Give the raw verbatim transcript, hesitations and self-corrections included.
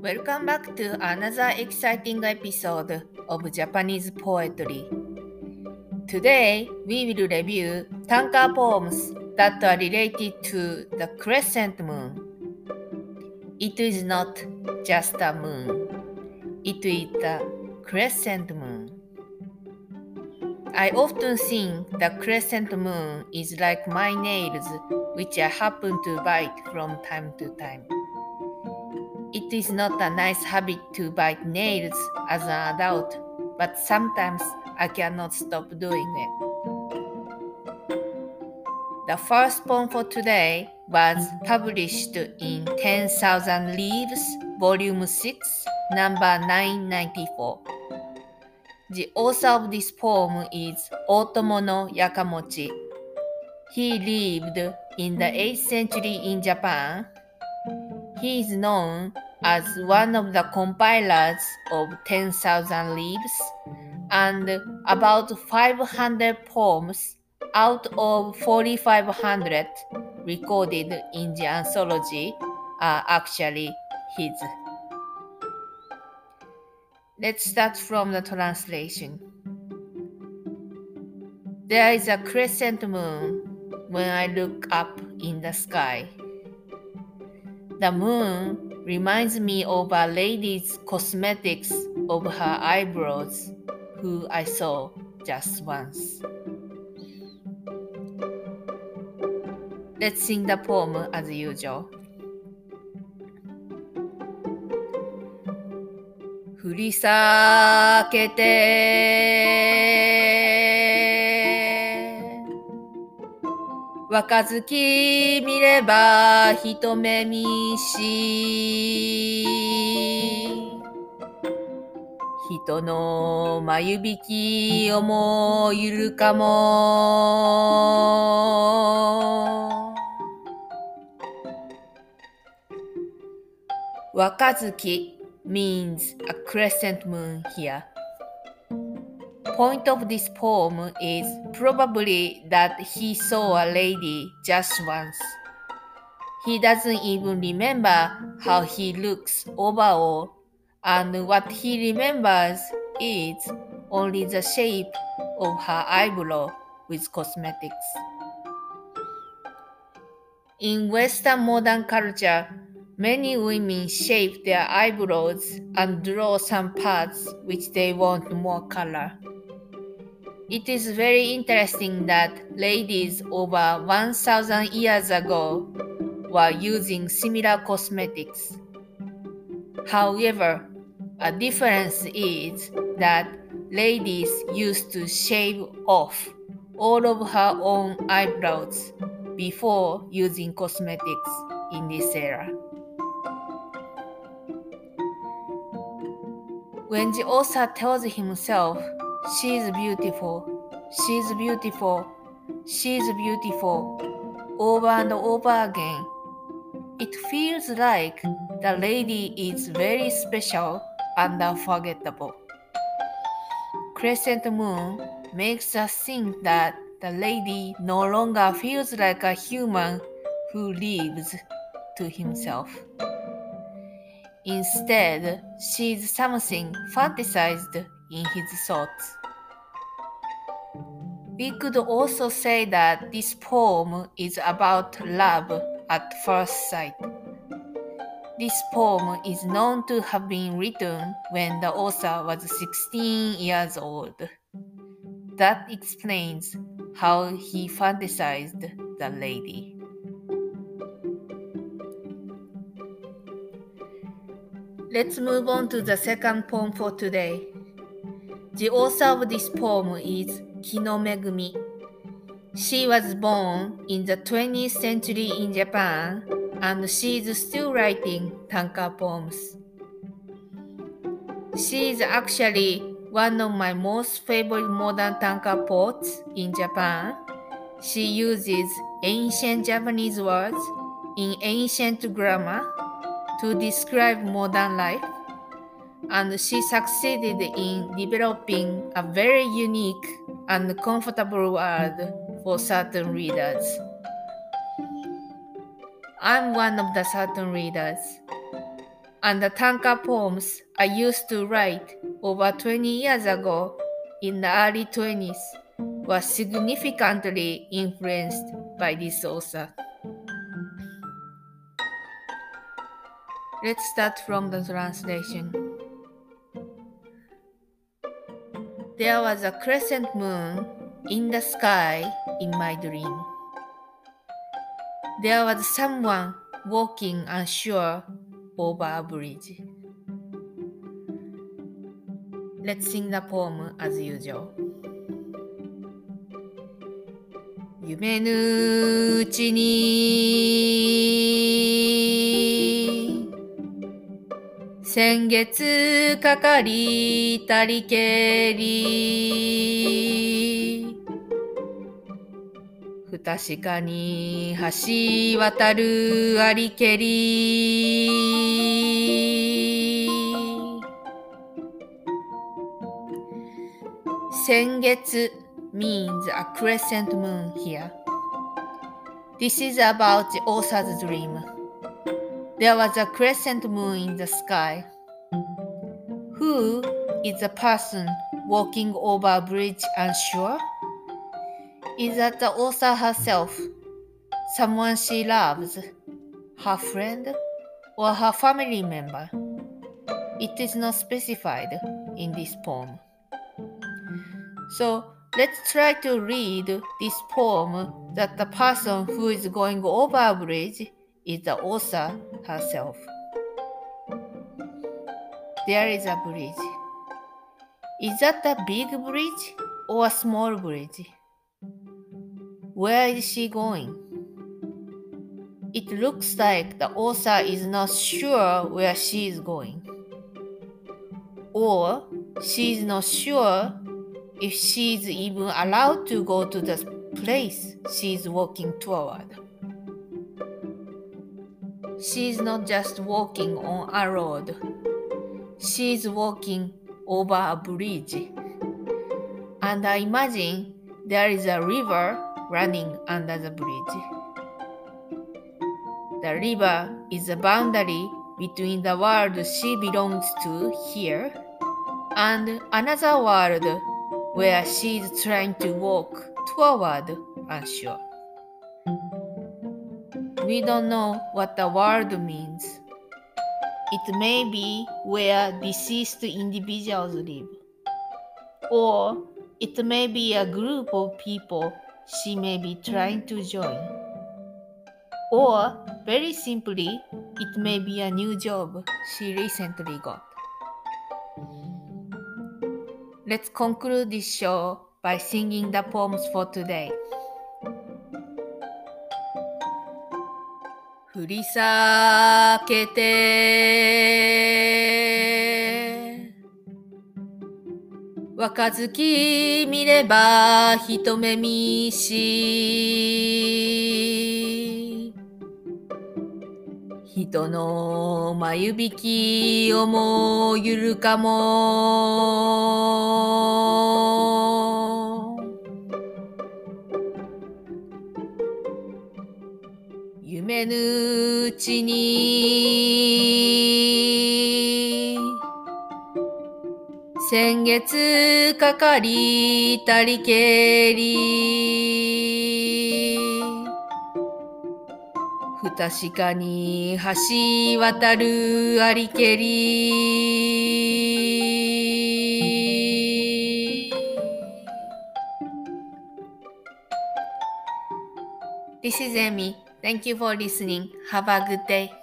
Welcome back to another exciting episode of Japanese Poetry. Today, we will review tanka poems that are related to the crescent moon. It is not just a moon. It is a crescent moon. I often think the crescent moon is like my nails, which I happen to bite from time to time. It is not a nice habit to bite nails as an adult, but sometimes I cannot stop doing it. The first poem for today was published in ten thousand Leaves, Volume six, number nine ninety-four. The author of this poem is Otomo no Yakamochi. He lived in the eighth century in Japan. He is known as one of the compilers of ten thousand Leaves, and about five hundred poems out of forty-five hundred recorded in the anthology are actually his. Let's start from the translation. There is a crescent moon when I look up in the sky. The moon reminds me of a lady's cosmetics of her eyebrows, who I saw just once. Let's sing the poem as usual. 振り裂けて若月見れば一目見し人の眉引きをもゆるかも若月means a crescent moon here. Point of this poem is probably that he saw a lady just once. He doesn't even remember how he looks overall, and what he remembers is only the shape of her eyebrow with cosmetics. In Western modern culture, many women shape their eyebrows and draw some parts which they want more color. It is very interesting that ladies over one thousand years ago were using similar cosmetics. However, a difference is that ladies used to shave off all of her own eyebrows before using cosmetics in this era. When the author tells himself, she is beautiful, she is beautiful, she is beautiful, over and over again, it feels like the lady is very special and unforgettable. Crescent moon makes us think that the lady no longer feels like a human who lives to himself. Instead, she is something fantasized in his thoughts. We could also say that this poem is about love at first sight. This poem is known to have been written when the author was sixteen years old. That explains how he fantasized the lady. Let's move on to the second poem for today. The author of this poem is Kino Megumi. She was born in the twentieth century in Japan, and she is still writing tanka poems. She is actually one of my most favorite modern tanka poets in Japan. She uses ancient Japanese words in ancient grammar to describe modern life, and she succeeded in developing a very unique and comfortable word for certain readers. I'm one of the certain readers. and the tanka poems I used to write over twenty years ago in the early twenties were significantly influenced by this author. Let's start from the translation. There was a crescent moon in the sky in my dream. There was someone walking unsure over a bridge. Let's sing the poem as usual. 夢のうちに先月かかりたりけり不確かに橋渡るありけり先月means a crescent moon here. This is about the author's dream. There was a crescent moon in the sky. Who is the person walking over a bridge unsure? Is that the author herself, someone she loves, her friend, or her family member? It is not specified in this poem. So, let's try to read this poem that the person who is going over a bridge is the author herself. There is a bridge. Is that a big bridge or a small bridge? Where is she going? It looks like the author is not sure where she is going. Or she is not sure if she is even allowed to go to the place she is walking toward. She is not just walking on a road. She is walking over a bridge. And I imagine there is a river running under the bridge. The river is the boundary between the world she belongs to here and another world where she is trying to walk toward unsure. We don't know what the word means. It may be where deceased individuals live, or it may be a group of people she may be trying to join, or very simply, it may be a new job she recently got. Let's conclude this show by singing the poems for today. 振り裂けて若月見れば一目見し人の眉引きをもゆるかも夢のうちに先月かかりたりけり不確かに橋渡るありけり This is Amy. Thank you for listening. Have a good day.